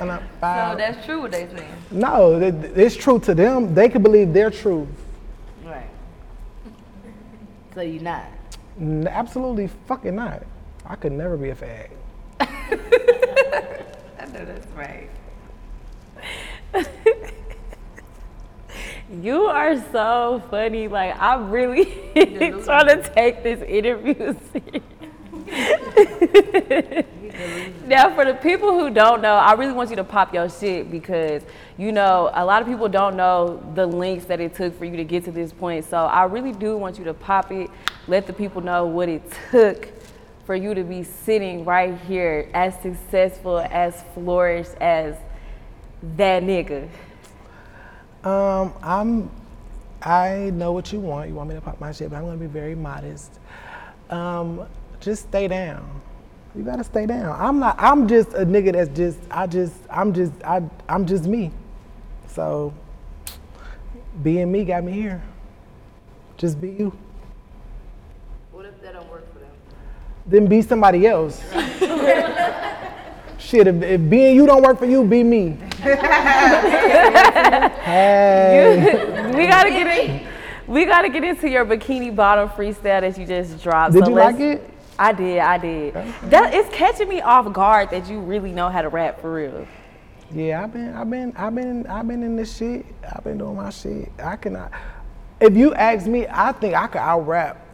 No, that's true what they saying. No, it, it's true to them. They can believe their truth. Right. So you not? N- absolutely fucking not. I could never be a fag. I know that's right. You are so funny. Like, I'm really trying to take this interview serious. Now, for the people who don't know, I really want you to pop your shit because, you know, a lot of people don't know the lengths that it took for you to get to this point. So I really do want you to pop it, let the people know what it took for you to be sitting right here as successful, as flourished as that nigga. Um, I'm, I know what you want. You want me to pop my shit, but I'm going to be very modest. Um, just stay down. You got to stay down. I'm not, I'm just a nigga that's just, I just, I'm just, I, I'm just me. So being me got me here. Just be you. What if that don't work for them? Then be somebody else. Shit, if, if being you don't work for you, be me. Hey. You, we gotta get in. We gotta get into your Bikini Bottom freestyle that you just dropped. Did so you like it? I did. I did. Okay. That it's catching me off guard that you really know how to rap for real. Yeah, I've been, I've been, I've been, I've been in this shit. I've been doing my shit. I cannot. If you ask me, I think I could out rap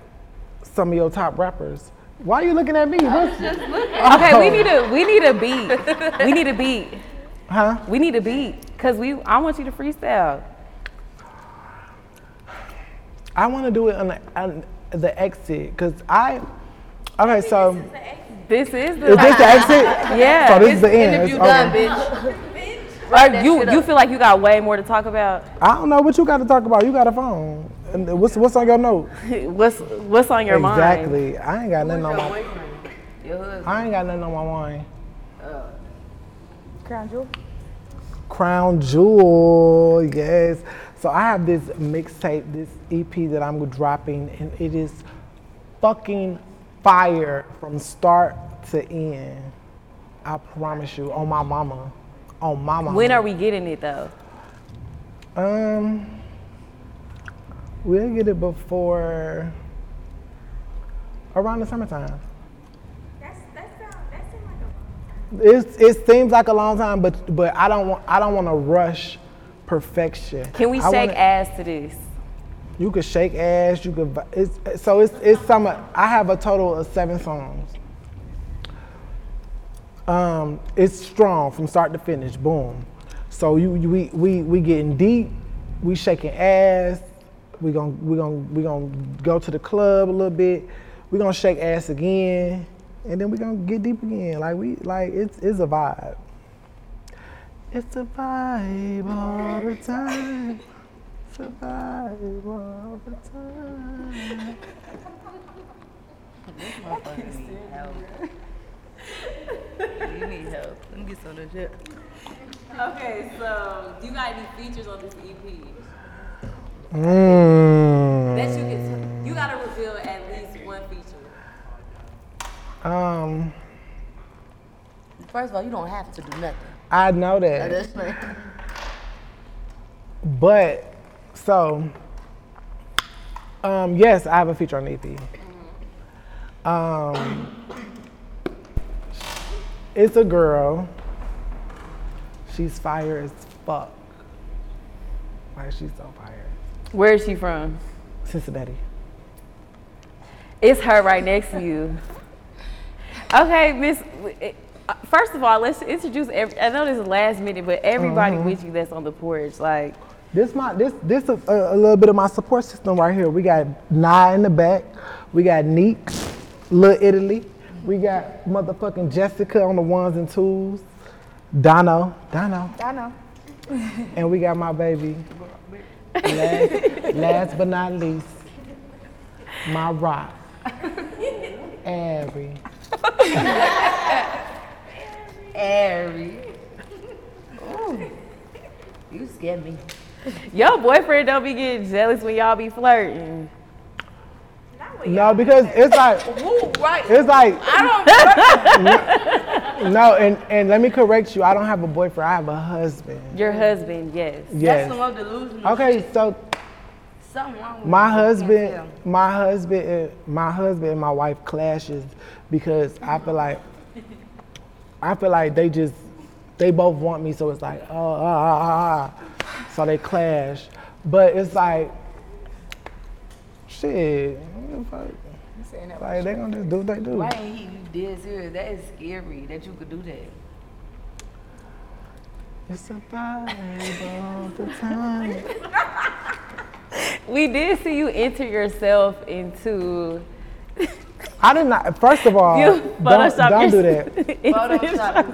some of your top rappers. Why are you looking at me? I was just looking. Oh. Okay, we need a we need a beat. We need a beat. Huh? We need a beat, cause we. I want you to freestyle. I want to do it on the, on the exit, cause I. Okay, so this is the. Is this the exit? Yeah. So this it's, is the end. And if you done, bitch. Right, you you feel like you got way more to talk about. I don't know what you got to talk about. You got a phone. And what's what's on your note? what's what's on your exactly. mind? Exactly. I ain't got nothing on my. Your I ain't got nothing on my mind. Uh, Crown Jewels? Crown Jewel, yes. So I have this mixtape, this E P that I'm dropping, and it is fucking fire from start to end. I promise you, on my mama, on my mama. When are we getting it though? Um, we'll get it before around the summertime. That's that's uh, that seems like a long time. It it seems like a long time, but but I don't want I don't want to rush perfection. Can we I shake wanna, ass to this? You could shake ass. You could. It's, so it's it's some. I have a total of seven songs. Um, it's strong from start to finish. Boom. So you, you we we we getting deep. We shaking ass. We gonna we gonna we gonna go to the club a little bit. We gonna shake ass again, and then we gonna get deep again. Like we like it's it's a vibe. It's a vibe all the time. It's a vibe all the time. This motherfucker need help. You need help. Let me get some of that. Okay, so do you got any features on this E P? Mm. That you can. You gotta reveal at least one feature. Um. First of all, you don't have to do nothing. I know that. But, so, um, yes, I have a feature on E P. Mm-hmm. Um, it's a girl. She's fire as fuck. Why is she so fire? Where is she from? Cincinnati. It's her right next to you. Okay, Miss. First of all, let's introduce. Every, I know this is last minute, but everybody mm-hmm. with you that's on the porch, like this. My this this is a, a little bit of my support system right here. We got Nye in the back. We got Neek, Lil Italy. We got motherfucking Jessica on the ones and twos. Dono, Dono, Dono, and we got my baby. Last, last but not least, my rock, Ari. Ari. Ooh. You scared me. Your boyfriend don't be getting jealous when y'all be flirting. No, because it's like Who, right? it's like I don't No, and, and let me correct you. I don't have a boyfriend. I have a husband. Your husband, yes. Yes. That's some of the delusion. Okay, so something wrong with my husband, my husband and my husband and my wife clashes because I feel like I feel like they just, they both want me, so it's like, oh, ah, ah, ah, so they clash. But it's like, shit, like, like they gonna just do what they do. Why ain't he, you dead serious? That is scary that you could do that. It's a vibe all the time. We did see you enter yourself into... I did not. First of all, don't, don't do that.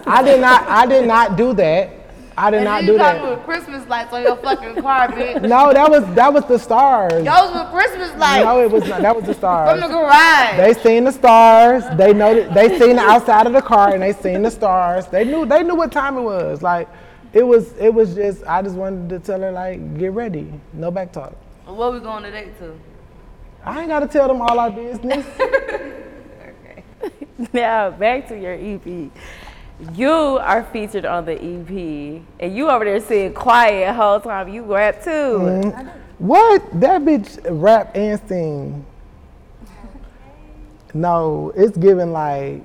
I did not. I did not do that. I did and not do that. You got with Christmas lights on your fucking car, bitch. No, that was that was the stars. Those were Christmas lights. No, it was not. That was the stars. From the garage. They seen the stars. They know. They seen the outside of the car and they seen the stars. They knew. They knew what time it was. Like, it was. It was just. I just wanted to tell her, like, get ready. No back talk. What we going today to? I ain't gotta tell them all our business. Okay. Now back to your E P. You are featured on the E P, and you over there sitting quiet the whole time. You rap too. Mm-hmm. What? That bitch rap and sing. No, it's giving like.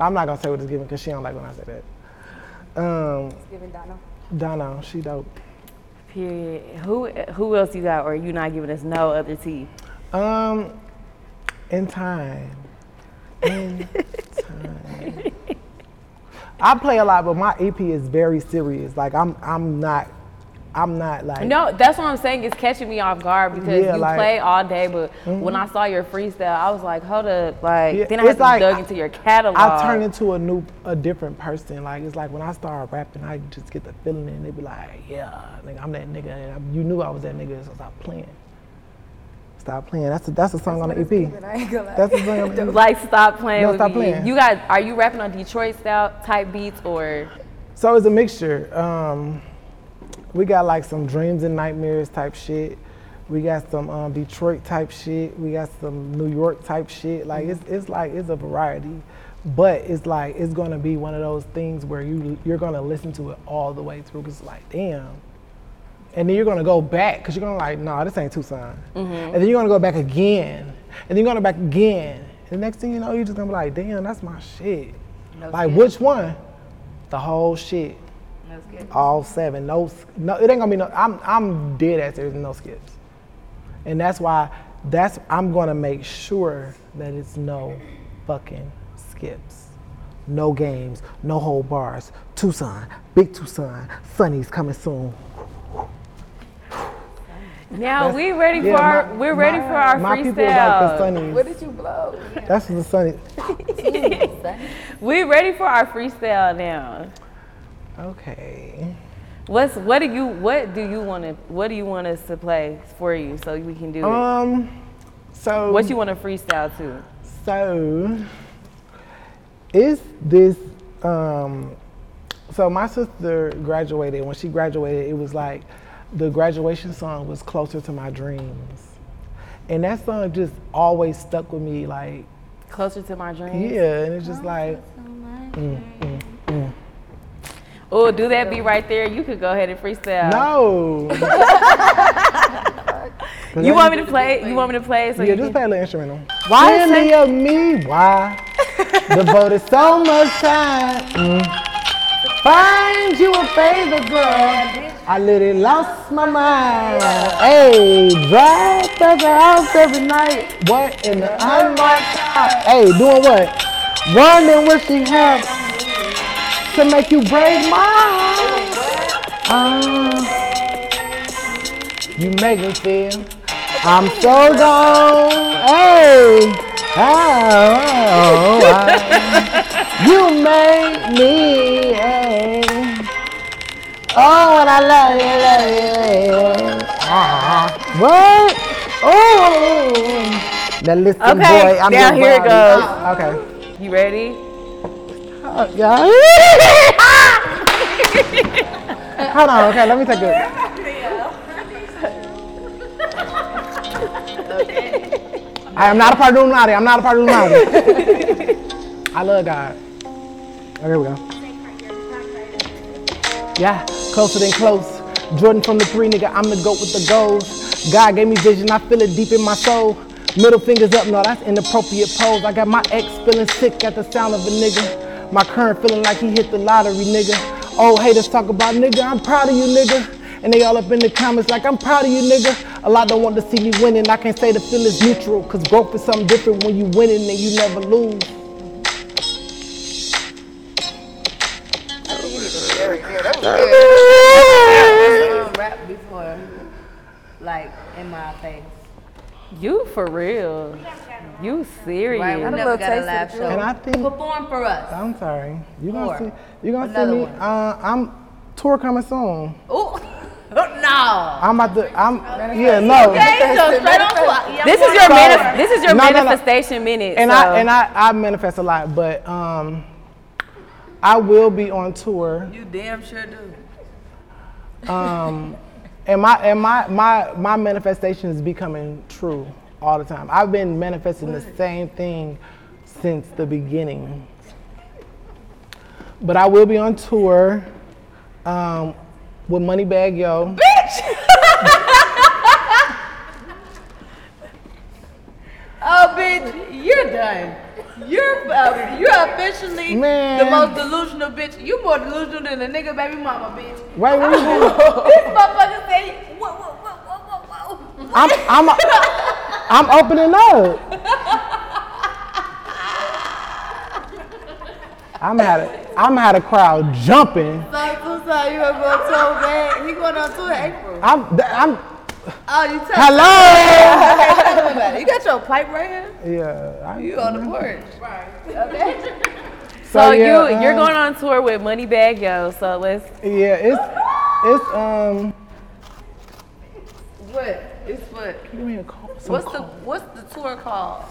I'm not gonna say what it's giving because she don't like when I say that. Um, it's giving Donna. Donna, she dope. Period. Who who else you got, or are you not giving us no other tea? Um, in time. In time. I play a lot, but my E P is very serious. Like I'm I'm not I'm not like No, that's what I'm saying. It's catching me off guard because yeah, you like, play all day, but mm-hmm. when I saw your freestyle, I was like, hold up, like yeah, then I had to like, dug into your catalog. I turn into a new, a different person. Like it's like when I start rapping, I just get the feeling and they be like, yeah, like I'm that nigga. And you knew I was that nigga, so stop playing. Stop playing. That's a, that's a song that's on the E P. I ain't gonna that's a song on the E P. Like stop playing. No, with stop me. Playing. You got? Are you rapping on Detroit style type beats or? So it's a mixture. Um, we got like some dreams and nightmares type shit. We got some um, Detroit type shit. We got some New York type shit. Like it's it's like it's a variety, but it's like it's gonna be one of those things where you you're gonna listen to it all the way through. Cause it's like damn, and then you're gonna go back. Cause you're gonna like nah, this ain't Tuson. Mm-hmm. And then you're gonna go back again. And then you're gonna go back again. And the next thing you know, you're just gonna be like damn, that's my shit. No like kidding. Which one? The whole shit. No skips. All seven. No, no. It ain't gonna be no. I'm I'm dead at there's no skips. And that's why, that's I'm gonna make sure that it's no fucking skips, no games, no whole bars. Tuson, big Tuson, Sunny's coming soon. Now that's, we ready yeah, for our my, we're ready my, for our my freestyle. People like the Sunnies. What did you blow? Yeah. That's the Sunny. We ready for our freestyle now. Okay. What's what do you what do you want to what do you want us to play for you so we can do it? Um, so what you want to freestyle to? So is this um, so my sister graduated. When she graduated, it was like the graduation song was Closer to My Dreams, and that song just always stuck with me. Like Closer to My Dreams. Yeah, and it's just Closer like. Oh, do that be right there? You could go ahead and freestyle. No. You want me to play? You want me to play? So yeah, just play a little instrumental. Why is me of me? Why? Devoted so much time. Mm. Find you a favorite girl. I literally lost my mind. Hey, drive to the house every night. What in the unmarked house? Hey, doing what? Wondering what she has. To make you break my heart. Um, you make me feel I'm so gone. Hey, oh, I, you make me. Hey. Oh, and I love you, love you. Love you. Ah, what? Oh, now listen, okay, boy. I'm down here body. It goes. Oh, okay, you ready? Oh, yeah. Hold on, okay, let me take it. I am not a part of Illuminati. I'm not a part of Illuminati. I love God. Okay, here we go. Yeah, closer than close. Jordan from the three, nigga, I'm the goat with the goals. God gave me vision, I feel it deep in my soul. Middle fingers up, no, that's inappropriate pose. I got my ex feeling sick at the sound of a nigga. My current feeling like he hit the lottery, nigga. Old haters talk about nigga, I'm proud of you, nigga. And they all up in the comments like, I'm proud of you, nigga. A lot don't want to see me winning. I can't say the feeling's neutral, cause growth is something different when you winning and you never lose. That was rap before, like in my face. You for real. You serious. Right, we never got a live show. And I think, perform for us. I'm sorry. You're going to see, you're gonna see me. Uh, I'm tour coming soon. Oh, no. I'm about to, I'm, yeah, no. Okay, so straight on. This is your, manif- this is your no, manifestation no, no. minute. And, so. I, and I, I manifest a lot, but um, I will be on tour. You damn sure do. Um. And my and my, my my manifestation is becoming true all the time. I've been manifesting the same thing since the beginning. But I will be on tour um, with Money Bagg Yo. Bitch! Oh, bitch, you're done. You're uh, you're officially Man. The most delusional bitch. You more delusional than a nigga baby mama, bitch. Right, what you doing? This motherfucker say, whoa, whoa, whoa, whoa, whoa, whoa. I'm, I'm, a, I'm opening up. I'm had a, I'm had a crowd jumping. So, so you have going so bad. He going on tour in April. I'm, I'm. Oh, you touched Hello! It. Okay, you got your pipe right here? Yeah. I, you on the porch. Right. Okay. So, so yeah, you, um, you're going on tour with Money Bagg Yo, so let's... Yeah, it's... it's um. What? It's what? Give me a call. What's call. the What's the tour called?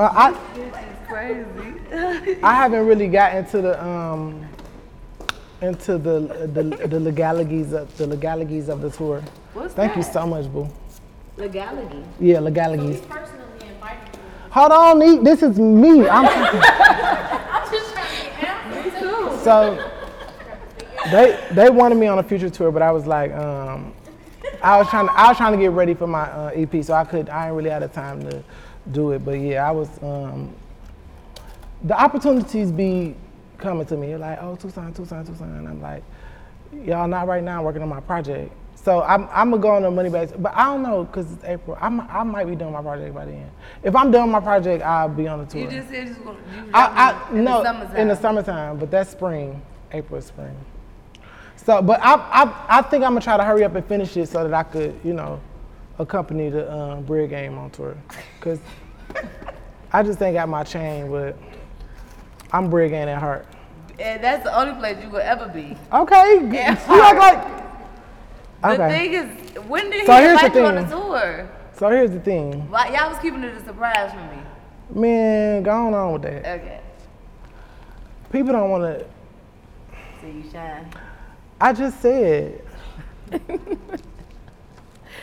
Uh, I, this is crazy. I haven't really gotten to the... um. into the the, the legalities of the legalities of the tour. What's Thank that? you so much, boo. Legality. Yeah, legalities. So personally invited you. Hold on, Neek. This is me. I'm, I'm just trying to get out. So they they wanted me on a future tour, but I was like, um, I was trying to, I was trying to get ready for my uh, E P, so I could I ain't really had the time to do it. But yeah, I was. Um, the opportunities be coming to me. You're like, oh, Tuson, Tuson, Tuson. I'm like, y'all not right now. I'm working on my project. So I'm, I'm gonna go on the Money Bagg, but I don't know because it's April. I'm, I might be doing my project by the end. If I'm doing my project, I'll be on the tour. You just said you're gonna. You I, I, in no, the summertime. In the summertime, but that's spring. April is spring. So, but I, I, I think I'm gonna try to hurry up and finish it so that I could, you know, accompany the um, Bread Game on tour, cause I just ain't got my chain, but I'm Bread Game at heart. And that's the only place you could ever be. Okay, you look like. The okay. thing is, when did so he invite you on the tour? So here's the thing. Why, y'all was keeping it a surprise from me. Man, going on with that. Okay. People don't want to. So you shine. I just said.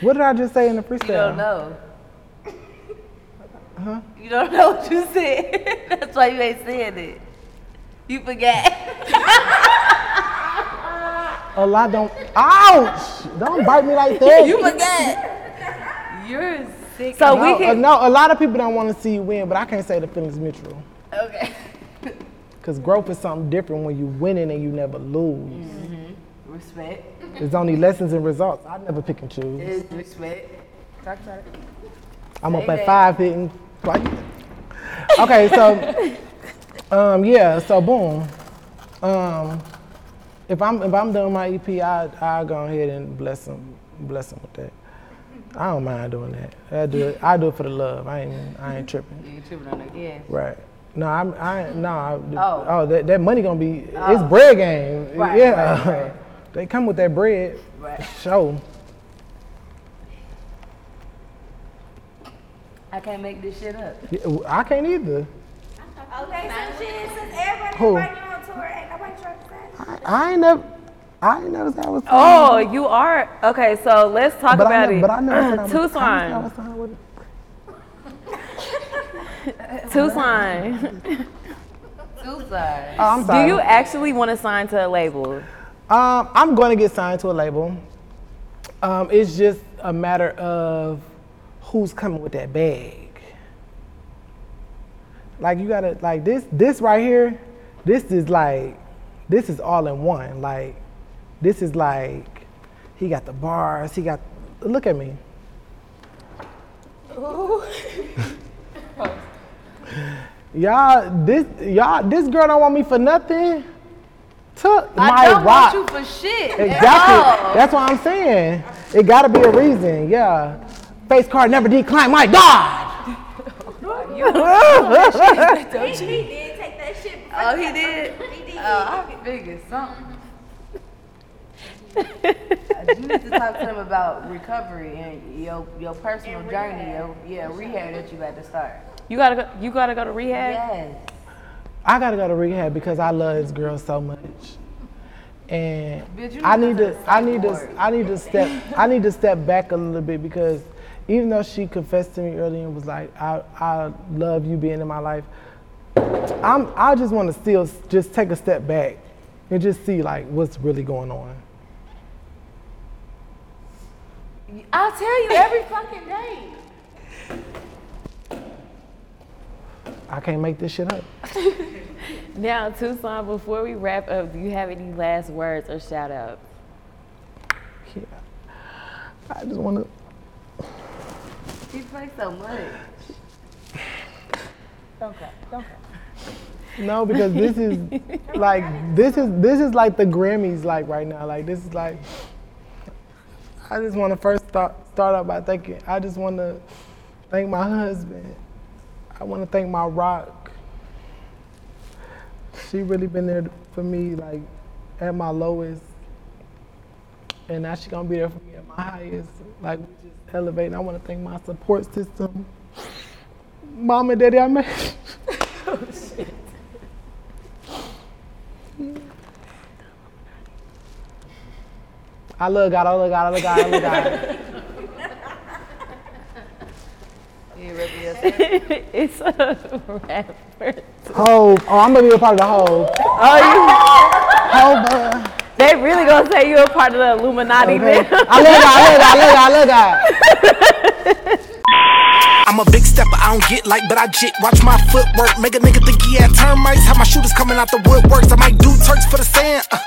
What did I just say in the freestyle? You don't know. Huh? You don't know what you said. That's why you ain't saying it. You forgot. A lot don't. Ouch! Don't bite me like that. You forget. You're sick. So no, we can. Uh, no, a lot of people don't want to see you win, but I can't say the feeling's mutual. Okay. Because growth is something different when you winning and you never lose. Mm-hmm. Respect. There's only lessons and results. I never pick and choose. It's respect. Talk about it. I'm say up at five hitting. Okay, so. um, yeah. So boom. Um. If I'm if I'm doing my E P, I I go ahead and bless them, bless them with that. I don't mind doing that. I do it. I do it for the love. I ain't I ain't tripping. You ain't tripping on that, yeah. Right. No, I'm I no. I, oh. oh, that that money gonna be oh. It's Bread Game. Right, yeah. Right, right. They come with that bread. Right. Show. I can't make this shit up. Yeah, I can't either. Okay, so shit, since everybody invited you on tour, ain't nobody trying to I, I ain't never, I ain't never said I was. Oh, you are okay. So let's talk but about I ne- it. But I never said Tuson. I was signed. Tuson. Tuson. Oh, I'm sorry. Do you actually want to sign to a label? Um, I'm going to get signed to a label. Um, it's just a matter of who's coming with that bag. Like you gotta like this. This right here. This is like. This is all in one. Like, this is like, he got the bars, he got, look at me. Ooh. y'all, this y'all, this girl don't want me for nothing. Took I my don't rock. Want you for shit. Exactly. That's what I'm saying. It gotta be a reason, yeah. Face card never declined, my God! you, don't she, he did take that shit. Oh, he did? He did. Oh, I figured something. You need to talk to them about recovery and your your personal and journey, your, yeah, rehab that you got to start. You gotta go, you gotta go to rehab? Yes. I gotta go to rehab because I love this girl so much, and I need to I need to I need to step I need to step back a little bit because even though she confessed to me earlier and was like, I I love you being in my life. I'm, I just want to still just take a step back and just see like what's really going on. I'll tell you every fucking day. I can't make this shit up. Now, Tuson, before we wrap up, do you have any last words or shout outs? Yeah. I just want to. She plays so much. Don't cry, don't cry. No, because this is like this is this is like the Grammys like right now. Like this is like I just want to first start start out by thanking. I just want to thank my husband. I want to thank my rock. She really been there for me like at my lowest, and now she gonna be there for me at my highest. Like we just elevating. I want to thank my support system, Mom and Daddy. I met. Oh shit. I love God, I love God, I love God, I love God. It's a rapper. Hove. Oh, I'm going to be a part of the Hove. Oh, you. Hove. They really going to say you're a part of the Illuminati. Okay. I love God, I love God, I love God, I love God. I'm a big stepper, I don't get like, but I jit. Watch my footwork, make a nigga think he had termites. Have my shooters coming out the woodworks. I might do turks for the sand. Uh,